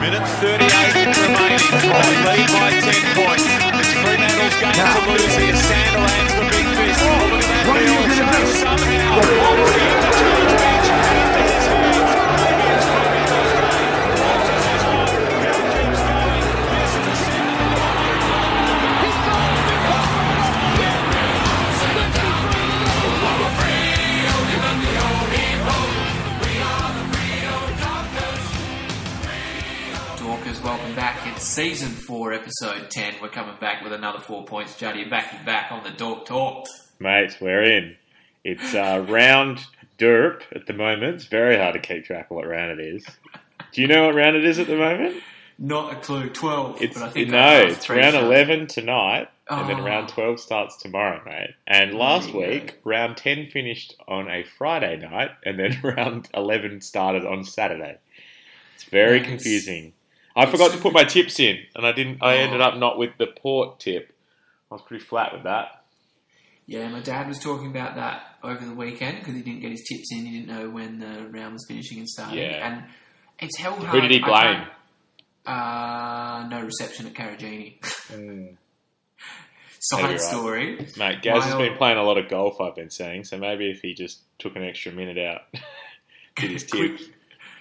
Minutes 38 remaining. They lead by 10 points. It's Fremantle's game to lose here. Sanderlands the big fist. Oh, look at that field chase somehow. Walters in to George Beach. Into his hands. Maybe it's Fremantle's game. Walters has won. Bill keeps going. This is a Welcome back. It's season 4, episode 10. We're coming back with another 4 points. Juddy, back on the Dork Talk. Mate, we're in. It's round derp at the moment. It's very hard to keep track of what round it is. Do you know what round it is at the moment? Not a clue. 12. It's, but I think it's round 11 tonight, and then round 12 starts tomorrow, mate. And last week, round 10 finished on a Friday night, and then round 11 started on Saturday. It's very confusing. I forgot to put my tips in, and I ended up not with the Port tip. I was pretty flat with that. Yeah, my dad was talking about that over the weekend because he didn't get his tips in. He didn't know when the round was finishing and starting. Yeah. And it's hell hard. Who did he blame? No reception at Carragini. Side story. Mate, Gaz has been playing a lot of golf, I've been saying, so maybe if he just took an extra minute out, did his tips.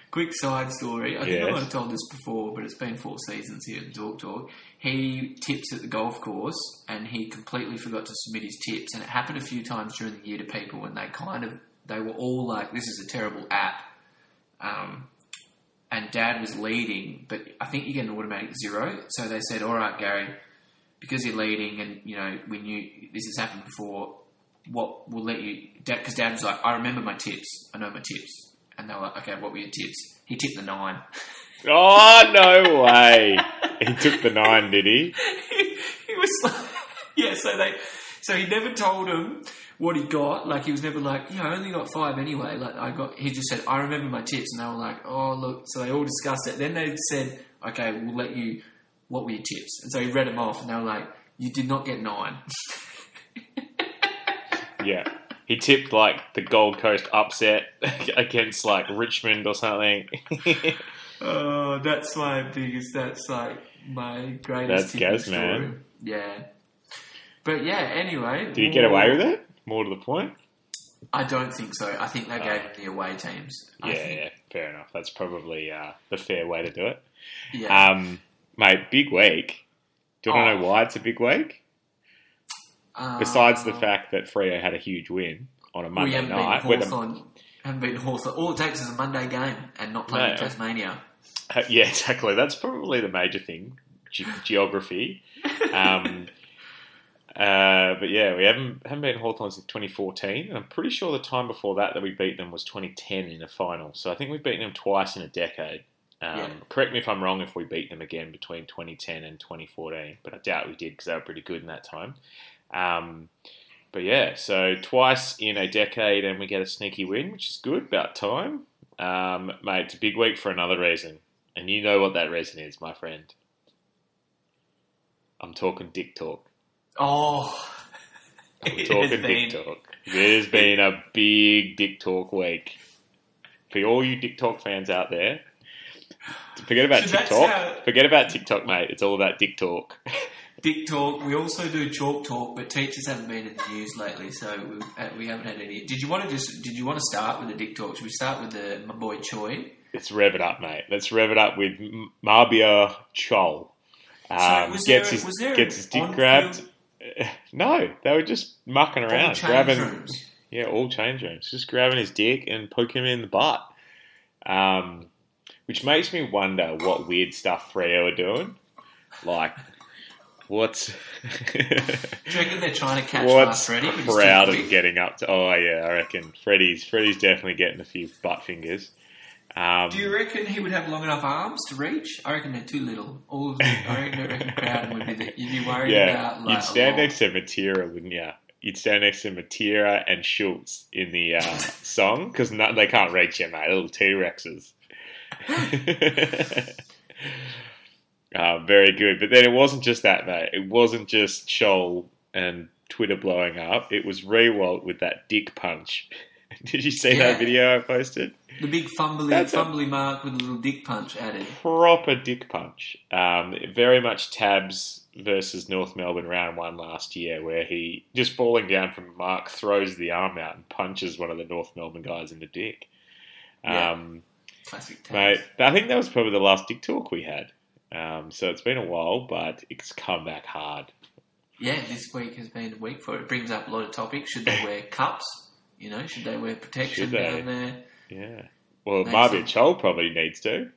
Quick side story. I think I might have told this before, but it's been 4 seasons here at Dork Talk. He tips at the golf course, and he completely forgot to submit his tips. And it happened a few times during the year to people, and they were all like, "This is a terrible app." And Dad was leading, but I think you get an automatic zero. So they said, "All right, Gary, because you're leading, and you know we knew this has happened before. What we'll let you?" Because Dad was like, "I remember my tips. I know my tips." And they were like, okay, what were your tips? He tipped the 9. Oh, no way. He took the 9, did he? He was like, yeah, so he never told him what he got. Like, he was never like, yeah, I only got 5 anyway. Like, he just said, I remember my tips. And they were like, oh, look. So they all discussed it. Then they said, okay, we'll let you, what were your tips? And so he read them off and they were like, you did not get 9. Yeah. He tipped, like, the Gold Coast upset against, like, Richmond or something. Oh, that's my biggest, that's, like, my greatest tip. That's Gaz, man. Yeah. But, yeah, anyway. Did he get away with it? More to the point? I don't think so. I think they gave him the away teams. Yeah, fair enough. That's probably the fair way to do it. Yeah. Mate, big week. Do you want to know why it's a big week? Besides the fact that Freo had a huge win on a Monday night. Haven't beaten Hawthorn. All it takes is a Monday game and not playing in Tasmania. Yeah, exactly. That's probably the major thing, geography. But yeah, we haven't beaten Hawthorn since 2014. And I'm pretty sure the time before that we beat them was 2010 in the final. So I think we've beaten them twice in a decade. Correct me if I'm wrong if we beat them again between 2010 and 2014. But I doubt we did because they were pretty good in that time. But yeah, so twice in a decade and we get a sneaky win, which is good, about time. Mate, it's a big week for another reason. And you know what that reason is, my friend. I'm talking dick talk. Oh. I'm talking dick talk. There's been a big dick talk week. For all you dick talk fans out there, forget about TikTok. Forget about TikTok, mate. It's all about dick talk. Dick talk. We also do chalk talk, but teachers haven't been in the news lately, so we haven't had any. Did you want to start with the dick talk? Should we start with my boy Choi? Let's rev it up, mate. Let's rev it up with Mabior Chol. Gets his dick grabbed. No, they were just mucking around, rooms. Yeah, all change rooms, just grabbing his dick and poking him in the butt. Which makes me wonder what weird stuff Freo are doing, like. Do you reckon they're trying to catch Freddie? What's Crowden getting up to? Oh, yeah, I reckon Freddie's definitely getting a few butt fingers. Do you reckon he would have long enough arms to reach? I reckon they're too little. I reckon Crowden would be the... You'd be worried about... Like, you'd stand next to Matira, wouldn't you? You'd stand next to Matira and Schultz in the song, because they can't reach you, mate. Little T-Rexes. Very good. But then it wasn't just that, mate. It wasn't just Scholl and Twitter blowing up. It was Riewoldt with that dick punch. Did you see that video I posted? The big fumbly mark with a little dick punch added. Proper dick punch. Very much Tabs versus North Melbourne round one last year, where he, just falling down from a mark, throws the arm out and punches one of the North Melbourne guys in the dick. Classic Tabs. Mate, I think that was probably the last dick talk we had. So it's been a while, but it's come back hard. Yeah, this week has been a week for it. It brings up a lot of topics. Should they wear cups? You know, should they wear protection down there? Yeah. Well, Mabior Chol probably needs to.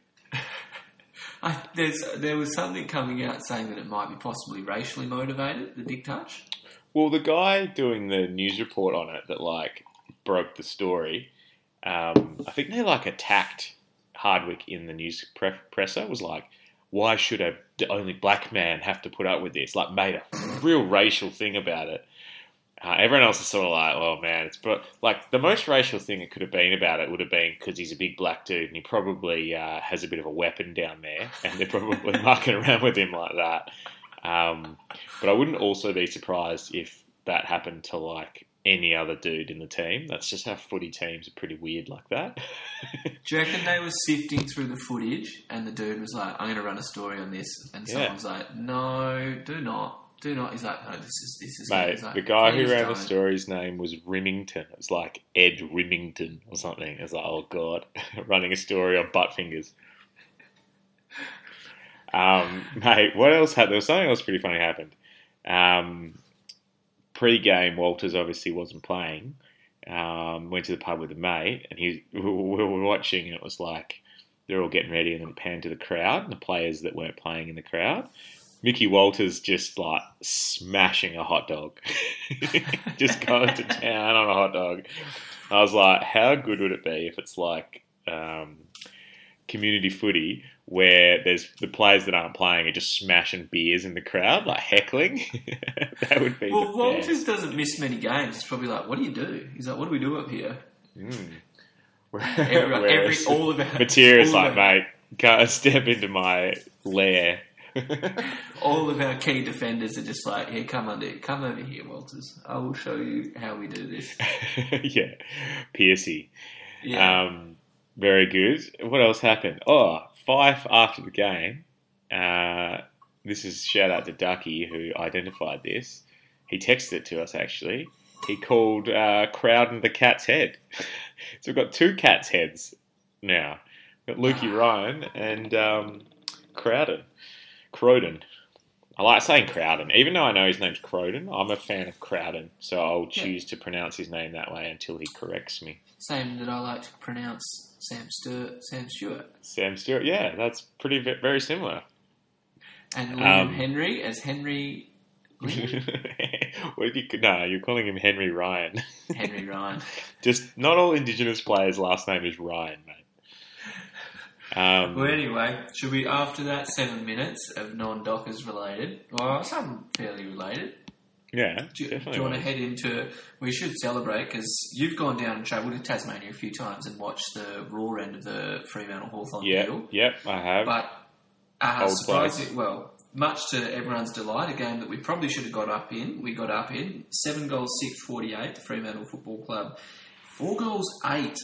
There was something coming out saying that it might be possibly racially motivated, the dick touch. Well, the guy doing the news report on it that, broke the story, I think they, attacked Hardwick in the news presser. It was like, why should the only black man have to put up with this? Made a real racial thing about it. Everyone else is sort of oh, man. The most racial thing it could have been about it would have been because he's a big black dude and he probably has a bit of a weapon down there and they're probably mucking around with him like that. But I wouldn't also be surprised if that happened to, any other dude in the team. That's just how footy teams are pretty weird like that. Do you reckon they were sifting through the footage and the dude was like, I'm going to run a story on this, and someone's like, no, do not. He's like, no, this is mate, the guy who ran the story's name was Rimmington. It was like Ed Rimmington or something. It was like, oh God, running a story on butt fingers. Mate, what else happened? There was something else pretty funny happened. Pre-game, Walters obviously wasn't playing. Went to the pub with a mate, and we were watching, and it was like they're all getting ready, and then it panned to the crowd and the players that weren't playing in the crowd. Mickey Walters just smashing a hot dog, just going to town on a hot dog. I was like, how good would it be if it's community footy, where there's the players that aren't playing are just smashing beers in the crowd, heckling. That would be Walters doesn't miss many games. It's probably what do you do? He's like, what do we do up here? Mm. All of our... Matira's mate, can't step into my lair. All of our key defenders are just here, come over here, Walters. I will show you how we do this. Yeah. Piercy. Yeah. Very good. What else happened? Oh, Fyfe after the game. This is shout out to Ducky, who identified this. He texted it to us, actually. He called Crowden the cat's head. So we've got two cat's heads now. We've got Lukey Ryan and Crowden. I like saying Crowden. Even though I know his name's Crowden, I'm a fan of Crowden, so I'll choose to pronounce his name that way until he corrects me. Same that I like to pronounce Sam Stewart. Sam Stewart, yeah, that's pretty very similar. And Liam Henry as Henry. You're calling him Henry Ryan. Henry Ryan. Just not all Indigenous players' last name is Ryan, mate. Anyway, should we, after that 7 minutes of non-Dockers related, or something fairly related? Yeah, definitely. Do you want to head into... We should celebrate, because you've gone down and travelled to Tasmania a few times and watched the raw end of the Fremantle Hawthorn deal. Yep, I have. But surprisingly, much to everyone's delight, a game that we probably should have got up in, we got up in. 7 goals, 6.48, the Fremantle Football Club. 4 goals, 8.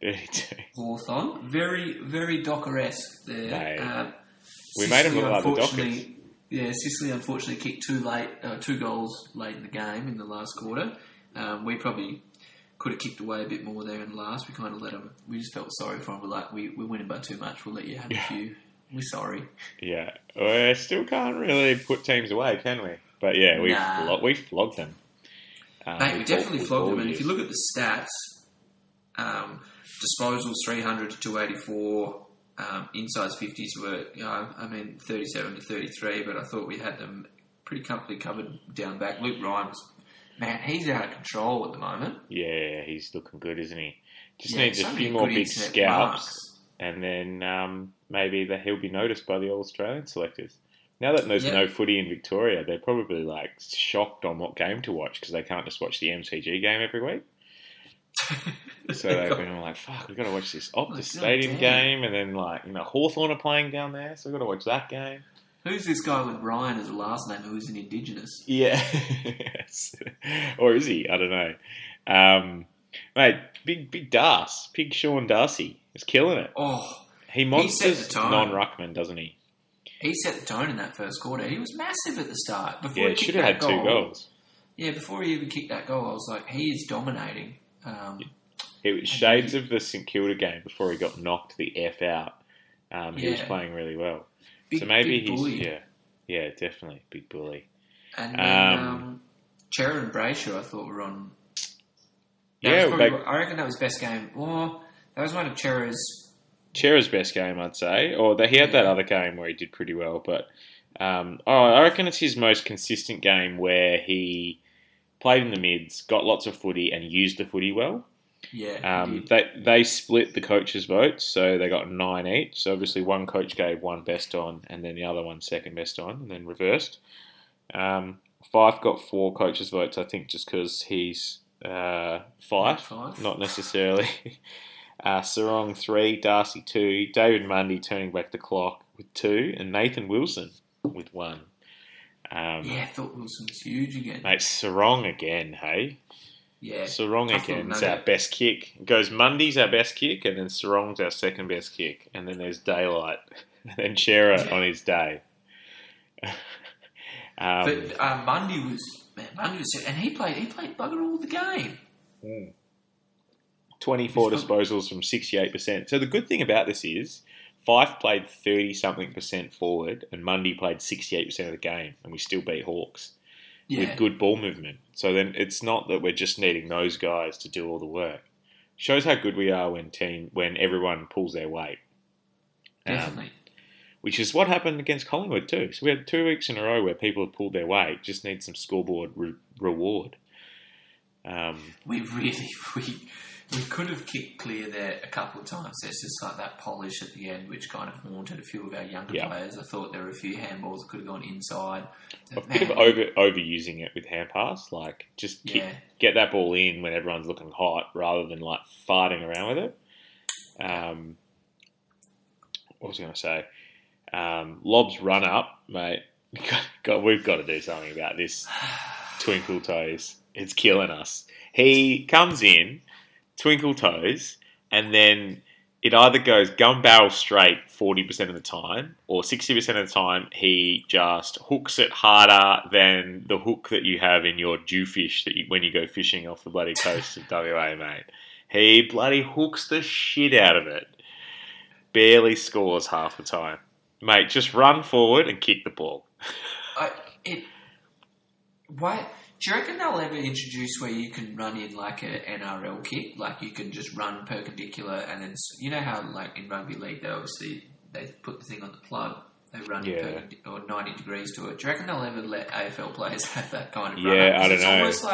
32. Hawthorn. Very, very Docker-esque there. No. We made them look like the Dockers. Yeah, Sicily unfortunately kicked 2 goals late in the game in the last quarter. We probably could have kicked away a bit more there in the last. We kind of let them. We just felt sorry for them. We're like, we're winning by too much. We'll let you have a few. We're sorry. Yeah, we still can't really put teams away, can we? But yeah, we flogged them. Mate, we definitely flogged them. And if you look at the stats, disposals 300 to 284. Insides 50s were, 37 to 33, but I thought we had them pretty comfortably covered down back. Luke Ryan was, he's out of control at the moment. Yeah, he's looking good, isn't he? Just needs a few more big scalps, and then maybe he'll be noticed by the All-Australian selectors. Now that there's no footy in Victoria, they're probably shocked on what game to watch, because they can't just watch the MCG game every week. So they've been all fuck, we've got to watch this Optus Stadium game, and then Hawthorn are playing down there, so we've got to watch that game. Who's this guy with Ryan as a last name who is an Indigenous? Yeah. Or is he? I don't know. Mate, big Darcy, big Sean Darcy is killing it. Oh, he monsters non-ruckman, doesn't he? He set the tone in that first quarter. He was massive at the start. Before he should have had two goals. Yeah, before he even kicked that goal, I was like, he is dominating. It was shades of the St Kilda game before he got knocked the F out. He was playing really well. Big bully. Yeah, definitely. Big bully. And then Chera and Brayshaw, I thought, were on. I reckon that was best game. Or that was one of Chera's best game, I'd say. Or he had that other game where he did pretty well. But I reckon it's his most consistent game where he played in the mids, got lots of footy, and used the footy well. Yeah. They split the coaches' votes, so they got 9 each. So obviously one coach gave one best on, and then the other one second best on, and then reversed. Fyfe got 4 coaches' votes, I think, just because he's Fyfe, not necessarily. Sarong 3, Darcy 2, David Mundy turning back the clock with 2, and Nathan Wilson with 1. I thought Wilson was huge again. Mate, Sarong again, hey? Yeah, Sarong again is our best kick. It goes Mundy's our best kick, and then Sarong's our second best kick, and then there's daylight, and then Chera on his day. But Mundy was, and he played bugger all the game. Yeah. 24 disposals from 68%. So the good thing about this is Fyfe played 30-something% forward, and Mundy played 68% of the game, and we still beat Hawks. Yeah. With good ball movement. So then it's not that we're just needing those guys to do all the work. Shows how good we are when everyone pulls their weight. Definitely. Which is what happened against Collingwood too. So we had 2 weeks in a row where people have pulled their weight, just need some scoreboard reward. We could have kicked clear there a couple of times. There's just like that polish at the end, which kind of haunted a few of our younger players. I thought there were a few handballs that could have gone inside. A bit of overusing it with hand pass, like just get that ball in when everyone's looking hot, rather than like farting around with it. What was I going to say? Lobb's run up, mate. God, we've got to do something about this. Twinkle toes, it's killing us. He comes in. Twinkle toes, and then it either goes gun barrel straight 40% of the time, or 60% of the time he just hooks it harder than the hook that you have in your jewfish when you go fishing off the bloody coast of WA, mate. He bloody hooks the shit out of it. Barely scores half the time. Mate, just run forward and kick the ball. What? Do you reckon they'll ever introduce where you can run in like an NRL kick? Like you can just run perpendicular and then... You know how like in rugby league they obviously they put the thing on the plug. They run or 90 degrees to it. Do you reckon they'll ever let AFL players have that kind of run? Yeah, I don't know. It's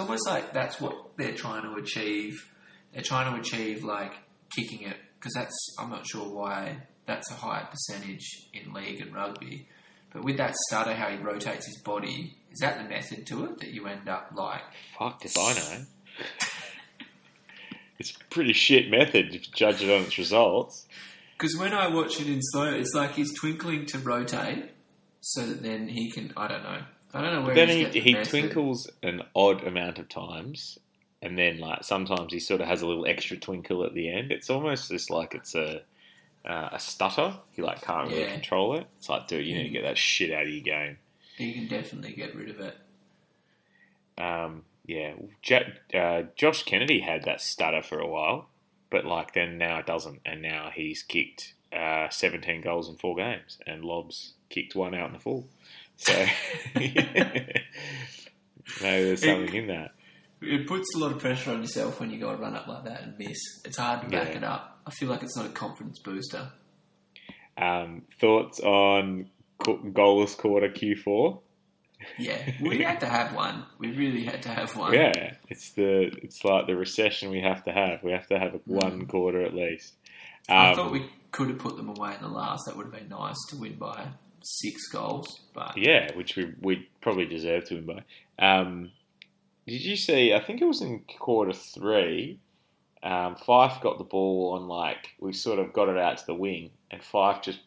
almost like that's what they're trying to achieve. They're trying to achieve like kicking it because that's... I'm not sure why that's a higher percentage in league and rugby. But with that stutter, how he rotates his body... Is that the method to it that you end up like? Fuck if I know. It's a pretty shit method if you judge it on its results. Because when I watch it in slow, it's like he's twinkling to rotate so that then he can. I don't know. Where then he twinkles an odd amount of times, and then like sometimes he sort of has a little extra twinkle at the end. It's almost just like it's a stutter. He like can't really control it. It's like, dude, you need to get that shit out of your game. You can definitely get rid of it. Josh Kennedy had that stutter for a while, but like then now it doesn't, and now he's kicked 17 goals in 4 games, and Lobb's kicked 1 out in the full. So maybe there's something in that. It puts a lot of pressure on yourself when you go and run up like that and miss. It's hard to back it up. I feel like it's not a confidence booster. Thoughts on goalless quarter Q4. Yeah, we had to have one. We really had to have one. Yeah, it's like the recession we have to have. We have to have one quarter at least. I thought we could have put them away in the last. That would have been nice to win by 6 goals. But yeah, which we probably deserve to win by. Did you see? I think it was in quarter 3. Fyfe got the ball on we sort of got it out to the wing, and Fyfe just.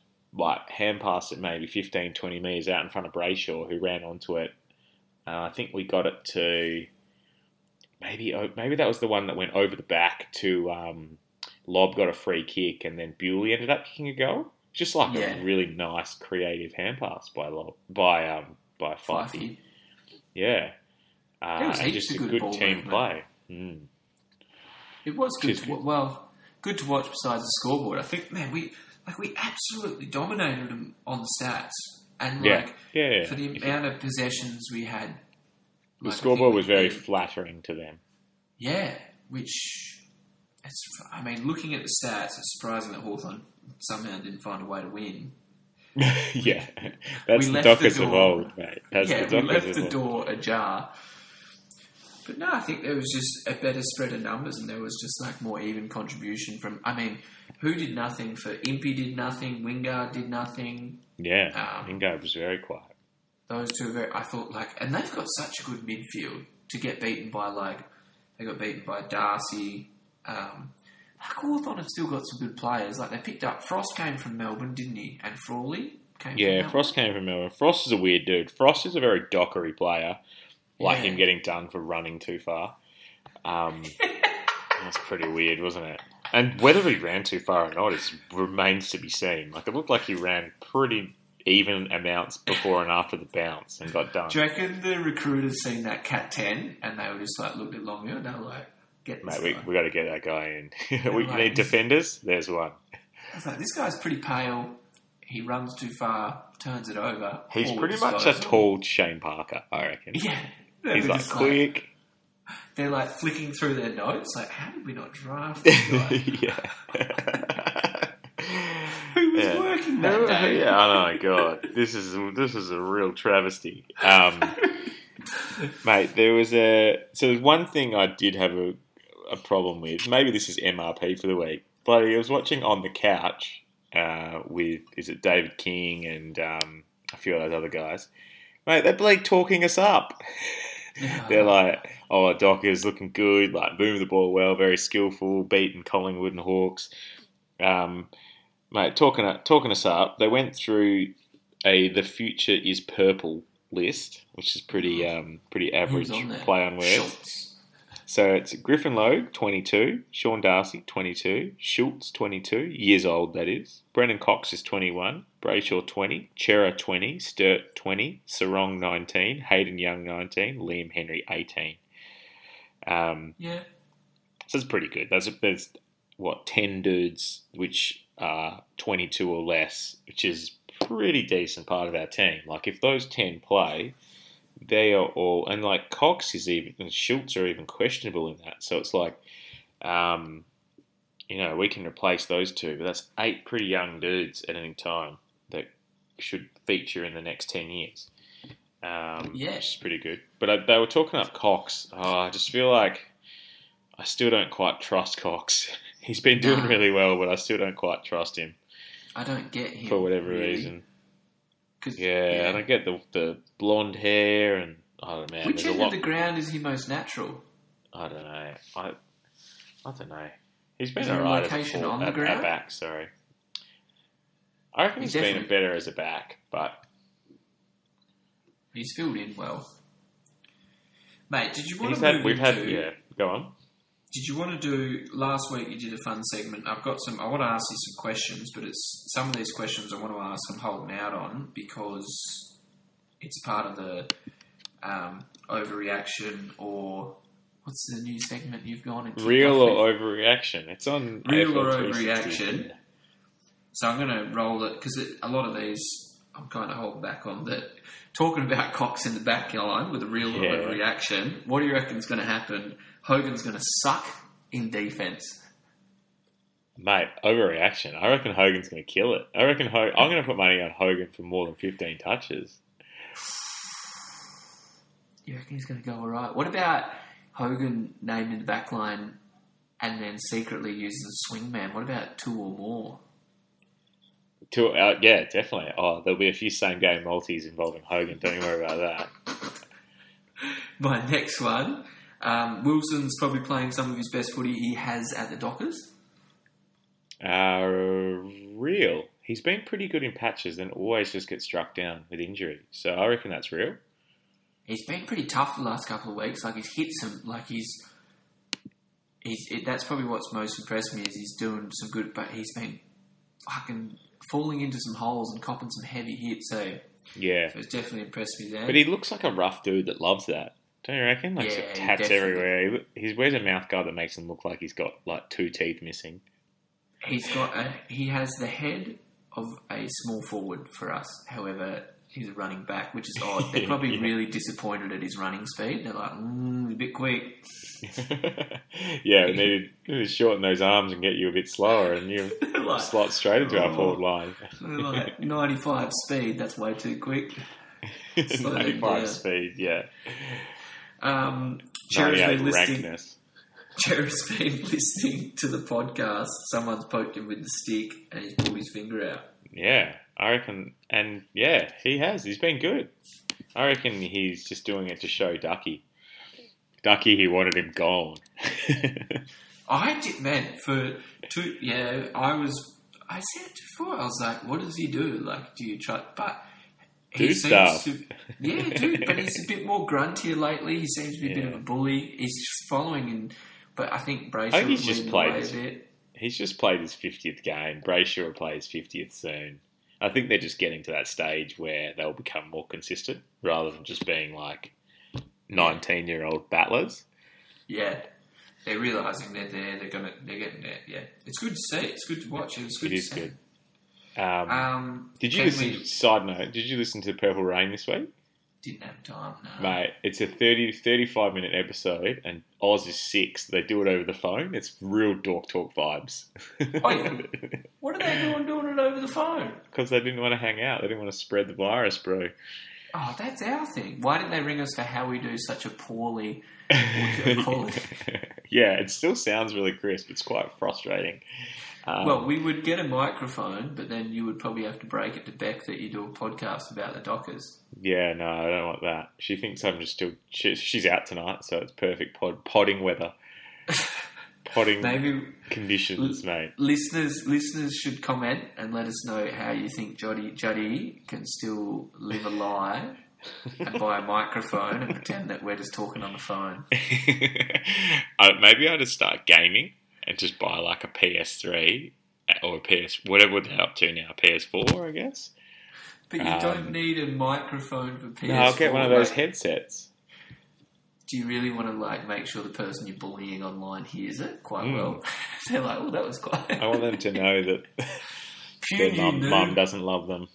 Hand pass it maybe 15, 20 metres out in front of Brayshaw, who ran onto it. I think we got it to Maybe that was the one that went over the back to Lobb got a free kick and then Bewley ended up kicking a goal. Just like a really nice creative hand pass by Lobb, by Fyfe. Yeah. And just a good team play. Mm. It was good good to watch besides the scoreboard. I think, man, we absolutely dominated them on the stats. And for the amount of possessions we had. The scoreboard was very flattering to them. Yeah, looking at the stats, it's surprising that Hawthorn somehow didn't find a way to win. Yeah, that's the Dockers of old, mate. We left the door ajar. But no, I think there was just a better spread of numbers and there was just like more even contribution from... I mean, who did nothing? For Impey did nothing, Wingard did nothing. Yeah, Wingard was very quiet. Those two are and they've got such a good midfield to get beaten by they got beaten by Darcy. Hawthorn have still got some good players. Like, they picked up... Frost came from Melbourne, didn't he? And Frawley came from Melbourne. Yeah, Frost came from Melbourne. Frost is a weird dude. Frost is a very dockery player. Like him getting done for running too far. That's pretty weird, wasn't it? And whether he ran too far or not remains to be seen. Like, it looked like he ran pretty even amounts before and after the bounce and got done. Do you reckon the recruiters seen that Cat 10 and they were just like, looked at Longmuir and they were like, get this guy. Mate, we got to get that guy in. We need defenders. There's one. I was like, this guy's pretty pale. He runs too far, turns it over. He's pretty much a tall Shane Parker, I reckon. Yeah. He's like quick. They're like flicking through their notes. Like, how did we not draft this guy? Yeah. Who was working that day? Yeah, I know. God, this is a real travesty. Mate, there's one thing I did have a problem with. Maybe this is MRP for the week, but I was watching On the Couch with David King and a few of those other guys. Mate, they're like talking us up. Yeah. They're like, oh, Docker's looking good, like booming the ball well, very skillful, beating Collingwood and Hawks. Mate, talking us up. They went through the Future is Purple list, which is pretty average play on words. So it's Griffin Logue, 22, Sean Darcy, 22, Schultz, 22, years old that is, Brennan Cox is 21, Brayshaw, 20, Chera, 20, Sturt, 20, Sarong, 19, Hayden Young, 19, Liam Henry, 18. So it's pretty good. There's 10 dudes which are 22 or less, which is pretty decent part of our team. Like, if those 10 play... They are all, and like Cox is even, and Schultz are even questionable in that. So it's like, we can replace those two, but that's 8 pretty young dudes at any time that should feature in the next 10 years. Which is pretty good. But they were talking up Cox. Oh, I just feel like I still don't quite trust Cox. He's been doing really well, but I still don't quite trust him. I don't get him for whatever reason. Yeah, and I get the blonde hair and I don't know. Which end of the ground is he most natural? I don't know. I don't know. He's been alright as a back. Sorry, I reckon he's been better as a back, but he's filled in well. Mate, did you want to? Go on. Did you want to do last week? You did a fun segment. I want to ask you some questions, but it's some of these questions I want to ask. I'm holding out on because it's part of the overreaction or what's the new segment you've gone into? Real or overreaction? It's on Real or overreaction. So I'm going to roll it because a lot of these I'm kind of holding back on. That talking about Cox in the back line with a real or overreaction. What do you reckon is going to happen? Hogan's going to suck in defence. Mate, overreaction. I reckon Hogan's going to kill it. I reckon I'm going to put money on Hogan for more than 15 touches. You reckon he's going to go all right? What about Hogan named in the back line and then secretly uses a swingman? What about 2 or more? 2, yeah, definitely. Oh, there'll be a few same-game multis involving Hogan. Don't you worry about that. My next one... Wilson's probably playing some of his best footy he has at the Dockers. Real. He's been pretty good in patches and always just gets struck down with injury. So I reckon that's real. he's been pretty tough the last couple of weeks. Like, he's hit some, like, that's probably what's most impressed me, is he's doing some good, but he's been fucking falling into some holes and copping some heavy hits, so... Yeah. So it's definitely impressed me there. But he looks like a rough dude that loves that. Don't you reckon? Like, yeah, tats everywhere. He wears a mouthguard that makes him look like he's got, like, two teeth missing. He has the head of a small forward for us. However, he's a running back, which is odd. They're probably really disappointed at his running speed. They're like, a bit quick. Yeah, we needed to shorten those arms and get you a bit slower, and you like, slot straight into our forward line. Like 95 speed, that's way too quick. 95 speed, yeah. Chera's been listening to the podcast. Someone's poked him with the stick and he's pulled his finger out. Yeah, I reckon, and yeah, he has. He's been good. I reckon he's just doing it to show Ducky. Ducky, he wanted him gone. I did, man. I said it before. I was like, what does he do? Like, do you try? But he seems stuff. But he's a bit more gruntier lately. He seems to be a bit of a bully. He's following in, but I think Brayshaw was leading the way a bit. He's just played his 50th game. Brayshaw will play his 50th soon. I think they're just getting to that stage where they'll become more consistent rather than just being like 19-year-old battlers. Yeah. They're realising they're there. They're getting there. Yeah. It's good to see. It's good to watch. It is good. Did you listen to Purple Rain this week? Didn't have time, no. Mate, it's a 35-minute episode, and Oz is 6. They do it over the phone. It's real Dork Talk vibes. Oh, yeah. What are they doing it over the phone? Because they didn't want to hang out. They didn't want to spread the virus, bro. Oh, that's our thing. Why didn't they ring us for how we do such a poorly... Yeah, it still sounds really crisp. It's quite frustrating. Well, we would get a microphone, but then you would probably have to break it to Beck that you do a podcast about the Dockers. Yeah, no, I don't want that. She thinks I'm just still... She's out tonight, so it's perfect podding weather. Podding maybe conditions, mate. Listeners should comment and let us know how you think Juddy can still live a lie and buy a microphone and pretend that we're just talking on the phone. Maybe I'll just start gaming. And just buy like a PS3 or a PS... Whatever they're up to now, PS4, I guess. But you don't need a microphone for PS4. No, I'll get one of those headsets. Do you really want to like make sure the person you're bullying online hears it quite well? They're like, well, that was quite... I want them to know that their mum doesn't love them.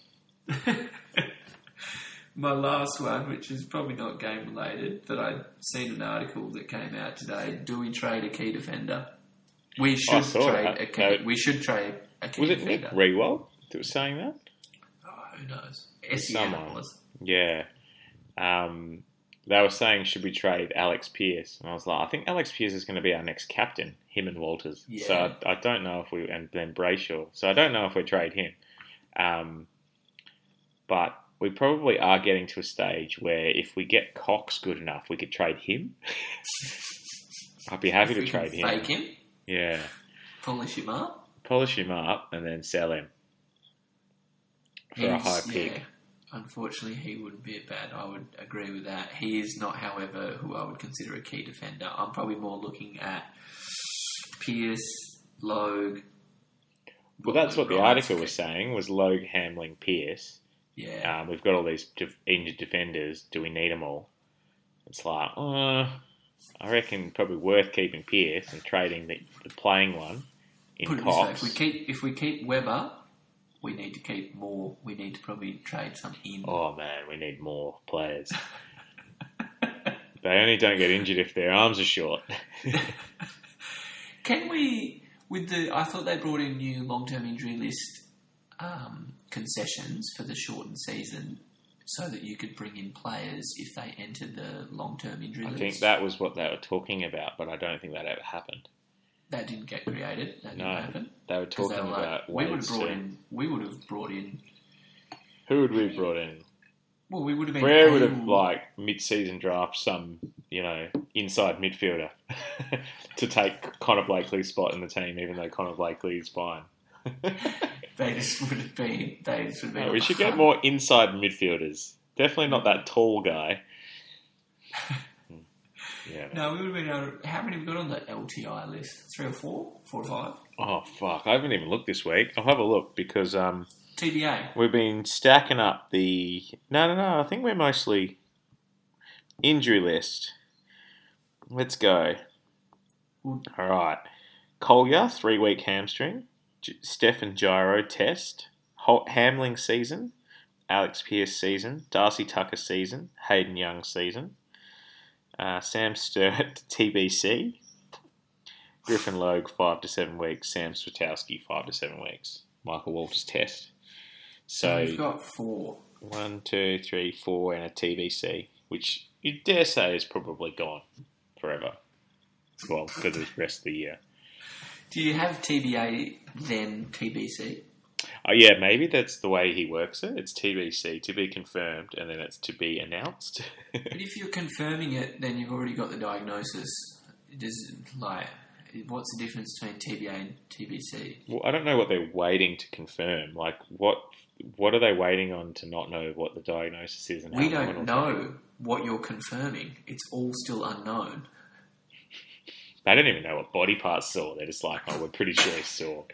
My last one, which is probably not game-related, but I've seen an article that came out today. Do we trade a key defender? We should trade a key defender. Was it Nick Riewoldt that was saying that? Oh, who knows? Someone was. Yeah. They were saying, should we trade Alex Pierce? And I was like, I think Alex Pierce is going to be our next captain, him and Walters. Yeah. So I don't know if we... And then Brayshaw. So I don't know if we trade him. But we probably are getting to a stage where if we get Cox good enough, we could trade him. I'd be happy to trade him. Fake him? Yeah. Polish him up and then sell him for a high pick. Yeah. Unfortunately, he wouldn't be a bad... I would agree with that. He is not, however, who I would consider a key defender. I'm probably more looking at Pierce, Logue... Well, that's what the article was saying, was Logue handling Pierce. Yeah. We've got all these injured defenders. Do we need them all? It's like, I reckon probably worth keeping Pierce and trading the playing one in Cox. Put it this way, if we keep Weber, we need to keep more. We need to probably trade some in. Oh, man, we need more players. They only don't get injured if their arms are short. Can we, I thought they brought in new long-term injury list concessions for the shortened season, so that you could bring in players if they enter the long-term injury list. I think that was what they were talking about, but I don't think that ever happened. That didn't get created. That didn't happen. They were talking about... We would have brought in... Who would we have brought in? Well, we would have been... Where would have, like, mid-season draft some, inside midfielder to take Connor Blakely's spot in the team, even though Connor Blakely is fine. We should get more inside midfielders. Definitely not that tall guy. Yeah. No, we would have been able to, how many have we got on the LTI list? 3 or 4? 4 or 5? Oh, fuck. I haven't even looked this week. I'll have a look because... TBA. We've been stacking up the... No. I think we're mostly injury list. Let's go. All right. Collier, 3-week hamstring. Stefan Gyro, test. Hamling, season. Alex Pierce, season. Darcy Tucker, season. Hayden Young, season. Sam Sturt, TBC. Griffin Logue, 5 to 7 weeks. Sam Swatowski, 5 to 7 weeks. Michael Walters, test. So you've got 4. 1, 2, 3, 4, and a TBC, which you dare say is probably gone forever. Well, for the rest of the year. Do you have TBA then TBC? Oh, yeah, maybe that's the way he works it. It's TBC, to be confirmed, and then it's to be announced. But if you're confirming it, then you've already got the diagnosis. What's the difference between TBA and TBC? Well, I don't know what they're waiting to confirm. Like, what are they waiting on to not know what the diagnosis is? And we don't know what you're confirming. It's all still unknown. They don't even know what body parts sore. They're just like, oh, we're pretty sure it's sore.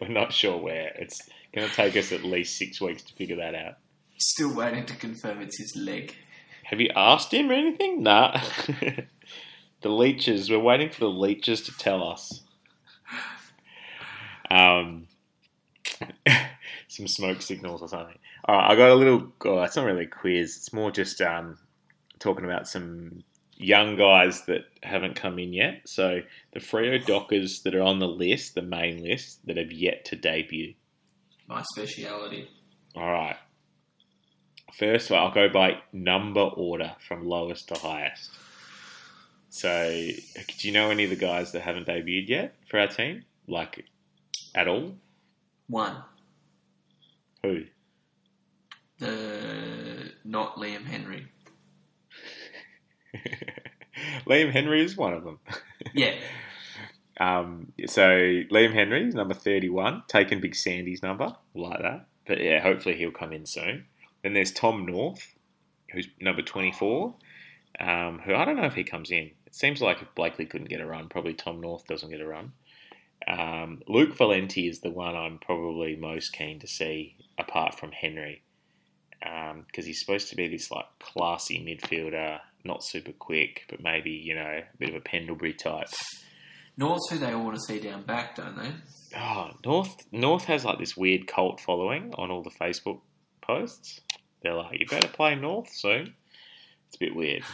We're not sure where. It's going to take us at least 6 weeks to figure that out. Still waiting to confirm it's his leg. Have you asked him or anything? Nah. The leeches. We're waiting for the leeches to tell us. Some smoke signals or something. All right, I got a little... Oh, it's not really a quiz. It's more just talking about some... young guys that haven't come in yet. So the Freo Dockers that are on the list, the main list, that have yet to debut. My speciality. All right. First of all, I'll go by number order from lowest to highest. So do you know any of the guys that haven't debuted yet for our team? Like, at all? One. Who? Not Liam Henry. Liam Henry is one of them. Yeah. So Liam Henry is number 31, taking Big Sandy's number, like that. But yeah, hopefully he'll come in soon. Then there's Tom North, who's number 24, who I don't know if he comes in. It seems like if Blakely couldn't get a run, probably Tom North doesn't get a run. Luke Valenti is the one I'm probably most keen to see, apart from Henry, because he's supposed to be this like classy midfielder. Not super quick, but maybe, you know, a bit of a Pendlebury type. North's who they all want to see down back, don't they? Oh, North has like this weird cult following on all the Facebook posts. They're like, you better play North soon. It's a bit weird,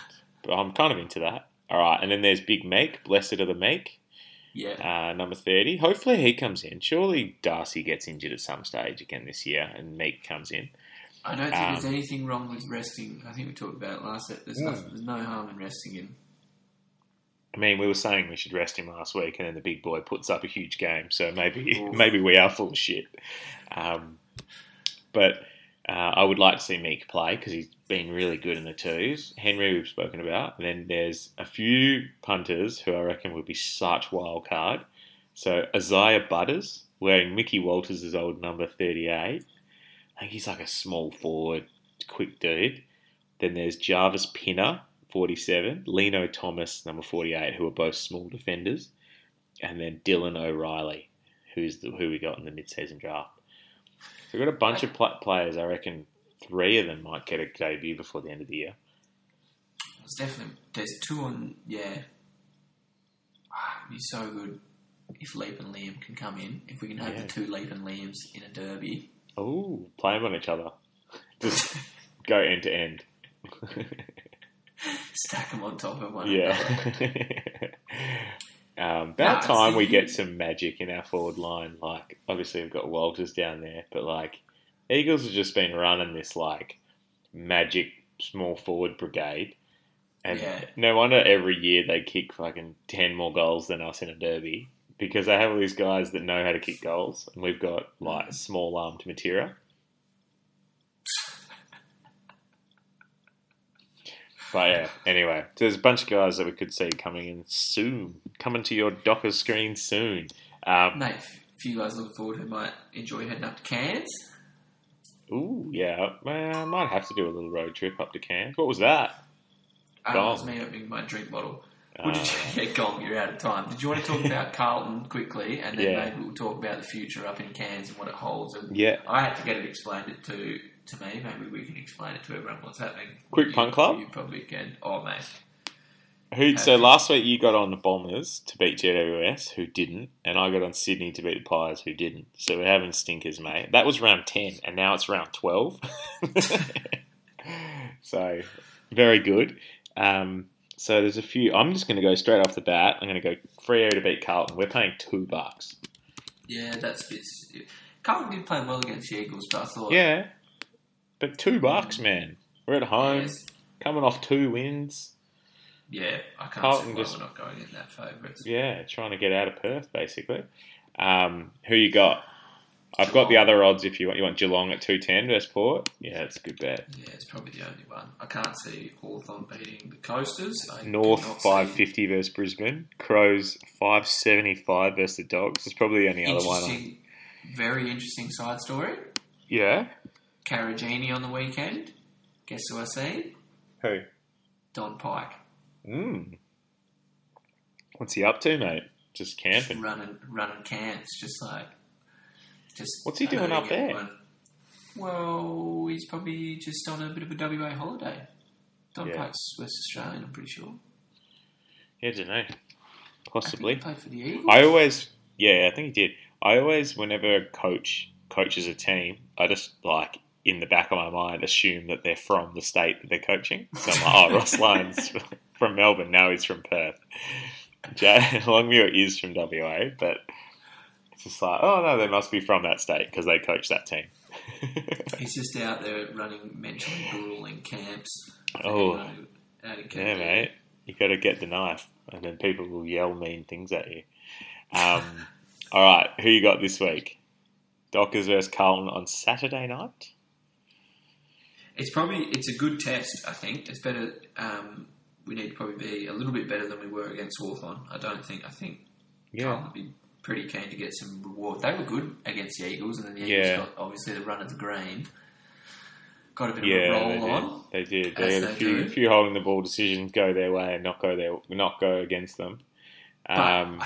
but I'm kind of into that. All right, and then there's Big Meek, blessed of the Meek. Yeah. Number 30. Hopefully he comes in. Surely Darcy gets injured at some stage again this year and Meek comes in. I don't think there's anything wrong with resting. I think we talked about it last week. There's no harm in resting him. I mean, we were saying we should rest him last week, and then the big boy puts up a huge game. So maybe we are full of shit. But I would like to see Meek play because he's been really good in the twos. Henry we've spoken about. And then there's a few punters who I reckon would be such wild card. So Isaiah Butters, wearing Mickey Walters' old number 38. I think he's like a small forward, quick dude. Then there's Jarvis Pinner, 47. Leno Thomas, number 48, who are both small defenders. And then Dylan O'Reilly, who we got in the mid-season draft. So we've got a bunch of players. I reckon 3 of them might get a debut before the end of the year. There's 2 on... Yeah. Ah, it'd be so good if Leap and Liam can come in. If we can have the 2 Leap and Liams in a derby... Oh, play them on each other. Just go end to end. Stack them on top of one another. Time we get some magic in our forward line. Like, obviously we've got Walters down there, but like Eagles have just been running this like magic small forward brigade, and no wonder every year they kick fucking 10 more goals than us in a derby. Because they have all these guys that know how to kick goals, and we've got like small-armed Matira. But yeah, anyway, so there's a bunch of guys that we could see coming in soon, coming to your Docker screen soon. Mate, a few guys looking forward who might enjoy heading up to Cairns. Ooh, yeah, I might have to do a little road trip up to Cairns. What was that? It's me opening my drink bottle. Gong, you're out of time. Did you want to talk about Carlton quickly, and then maybe we'll talk about the future up in Cairns and what it holds? And I had to get it explained to me. Maybe we can explain it to everyone what's happening. Quick punt club? You probably can. Oh, mate. So last week you got on the Bombers to beat GWS, who didn't, and I got on Sydney to beat the Pies, who didn't. So we're having stinkers, mate. That was round 10, and now it's round 12. So, very good. So there's a few. I'm just going to go straight off the bat. I'm going to go Freo to beat Carlton. We're paying $2. Yeah, that's this. Carlton did play well against the Eagles, but I thought... Yeah, but $2, man. We're at home, coming off 2 wins. Yeah, I can't Carlton see why we're not going in that favourites. Yeah, trying to get out of Perth, basically. Who you got? I've got the other odds if you want. You want Geelong at 2.10 versus Port? Yeah, that's a good bet. Yeah, it's probably the only one. I can't see Hawthorn beating the Coasters. North 5.50 versus Brisbane. Crows 5.75 versus the Dogs. It's probably the only other one. Very interesting side story. Yeah. Carragini on the weekend. Guess who I see? Who? Don Pike. What's he up to, mate? Just camping. Just running camps, just like... What's he doing up there? Well, he's probably just on a bit of a WA holiday. Don Pike's West Australian, I'm pretty sure. Yeah, I don't know. Possibly. I think he played for the Eagles. I think he did. I always, whenever a coach coaches a team, I just, like, in the back of my mind, assume that they're from the state that they're coaching. So I'm like, Ross Lyon's from Melbourne. No, he's from Perth. Longmuir is from WA, but... It's just like, oh, no, they must be from that state because they coach that team. He's just out there running mentally grueling camps. Mate. You've got to get the knife and then people will yell mean things at you. All right, who you got this week? Dockers versus Carlton on Saturday night? It's a good test, I think. It's better. We need to probably be a little bit better than we were against Hawthorn. I think Carlton would be... pretty keen to get some reward. They were good against the Eagles, and then the Eagles got, obviously, the run of the green. Got a bit of a roll on. They did. They had a few holding the ball decisions go their way and not go against them. But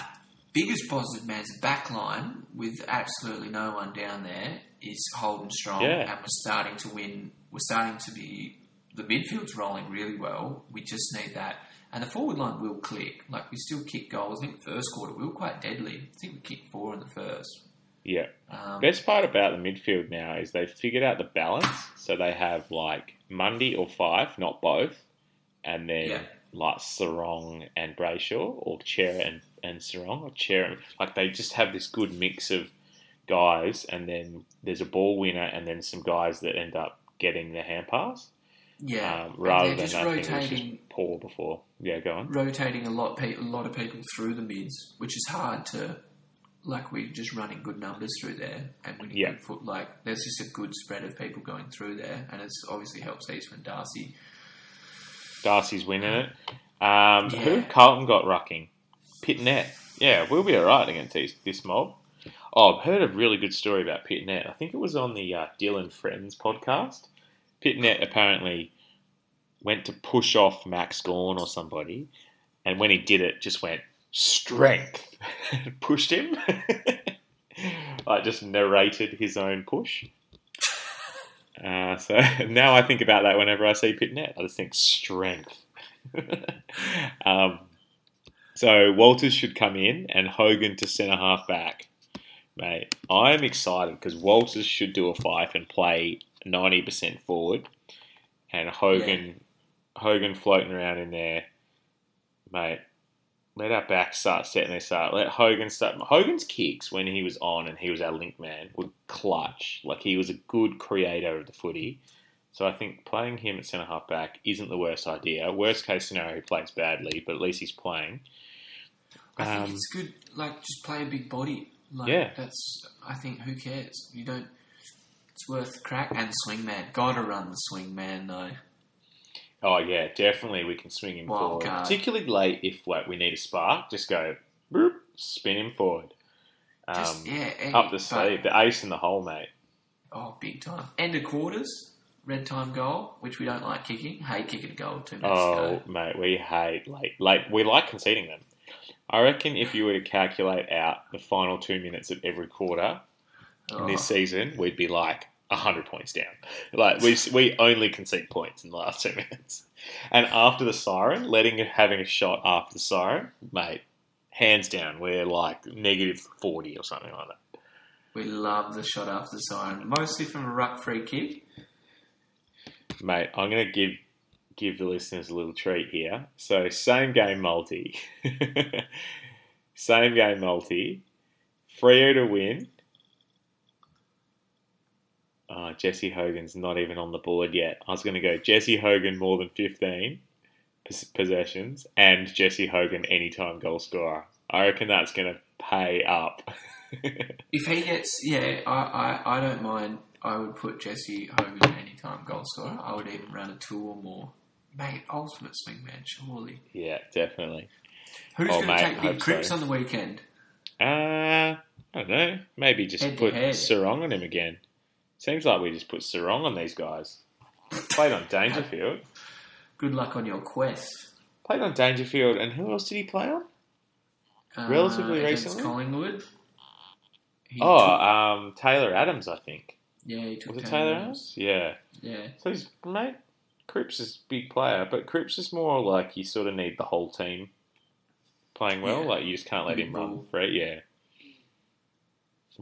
biggest positive, man's back line with absolutely no one down there is holding strong, and we're starting to win. We're starting to be... The midfield's rolling really well. We just need that... And the forward line will click. Like, we still kick goals. I think first quarter, we were quite deadly. I think we kicked 4 in the first. Yeah. Best part about the midfield now is they've figured out the balance. So they have, like, Mundy or Fyfe, not both. And then, like, Sarong and Brayshaw, or Chera and Sarong, or Chera. Like, they just have this good mix of guys. And then there's a ball winner and then some guys that end up getting the hand pass. Yeah, rather than that rotating, thing which was poor before. Yeah, go on. Rotating a lot of people through the mids, which is hard to... Like, we're just running good numbers through there. And when you can put, like, there's just a good spread of people going through there. And it obviously helps Eastman Darcy. Darcy's winning it. Who Carlton got rucking? Pitnet. Yeah, we'll be all right against this mob. Oh, I've heard a really good story about Pitnet. I think it was on the Dylan Friends podcast. Pitnet apparently went to push off Max Gawn or somebody, and when he did it, just went, strength, pushed him. Like, just narrated his own push. So now I think about that whenever I see Pitnet. I just think, strength. So Walters should come in, and Hogan to centre-half back. Mate, I'm excited because Walters should do a Fyfe and play... 90% forward, and Hogan floating around in there, mate. Let our back start setting this up. Let Hogan start. Hogan's kicks when he was on and he was our link man would clutch. Like, he was a good creator of the footy. So I think playing him at centre half back isn't the worst idea. Worst case scenario, he plays badly, but at least he's playing. I think it's good. Like, just play a big body. Like, that's. I think, who cares? You don't. It's worth a crack. And swingman. Gotta run the swingman, though. Oh, yeah, definitely. We can swing him forward. Card. Particularly late if we need a spark. Just go, boop, spin him forward. Up the sleeve. The ace in the hole, mate. Oh, big time. End of quarters. red time goal, which we don't like kicking. Hate kicking a goal 2 minutes ago. Oh, mate, we hate late. We like conceding them. I reckon if you were to calculate out the final 2 minutes of every quarter in this season, we'd be like 100 points down. Like we only concede points in the last 2 minutes. And after the siren, having a shot after the siren, mate, hands down, we're like negative 40 or something like that. We love the shot after the siren, mostly from a ruck free kick. Mate, I'm going to give the listeners a little treat here. So, same game multi. Freo to win. Oh, Jesse Hogan's not even on the board yet. I was going to go Jesse Hogan more than 15 possessions and Jesse Hogan anytime goal scorer. I reckon that's going to pay up. If he gets... Yeah, I don't mind. I would put Jesse Hogan anytime goal scorer. I would even run a two or more. Mate, ultimate swingman, surely. Yeah, definitely. Who's going to take big trips on the weekend? I don't know. Maybe just put Sarong on him again. Seems like we just put Sarong on these guys. Played on Dangerfield. Good luck on your quest. Played on Dangerfield, and who else did he play on? Relatively recently? Collingwood. Taylor Adams, I think. Yeah, he took Taylor Adams. Yeah. So he's, mate, Cripps is a big player, but Cripps is more like you sort of need the whole team playing well. Yeah. Like you just can't let him run, right? Yeah.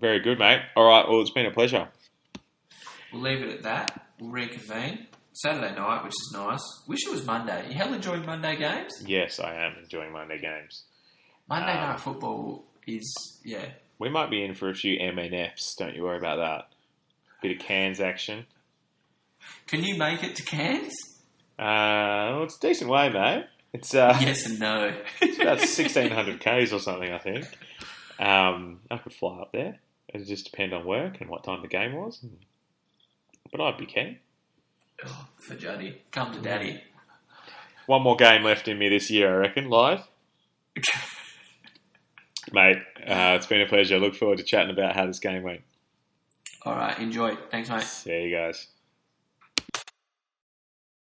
Very good, mate. All right. Well, it's been a pleasure. We'll leave it at that. We'll reconvene Saturday night, which is nice. Wish it was Monday. You hell enjoying Monday games? Yes, I am enjoying Monday games. Monday night football is We might be in for a few MNFs. Don't you worry about that. Bit of Cairns action. Can you make it to Cairns? Well, it's a decent way, mate. It's yes and no. It's about 1,600 k's or something, I think. I could fly up there. It would just depend on work and what time the game was. But I'd be keen. Oh, for Juddy. Come to Daddy. One more game left in me this year, I reckon, live. Mate, it's been a pleasure. I look forward to chatting about how this game went. All right, enjoy. Thanks, mate. See you guys.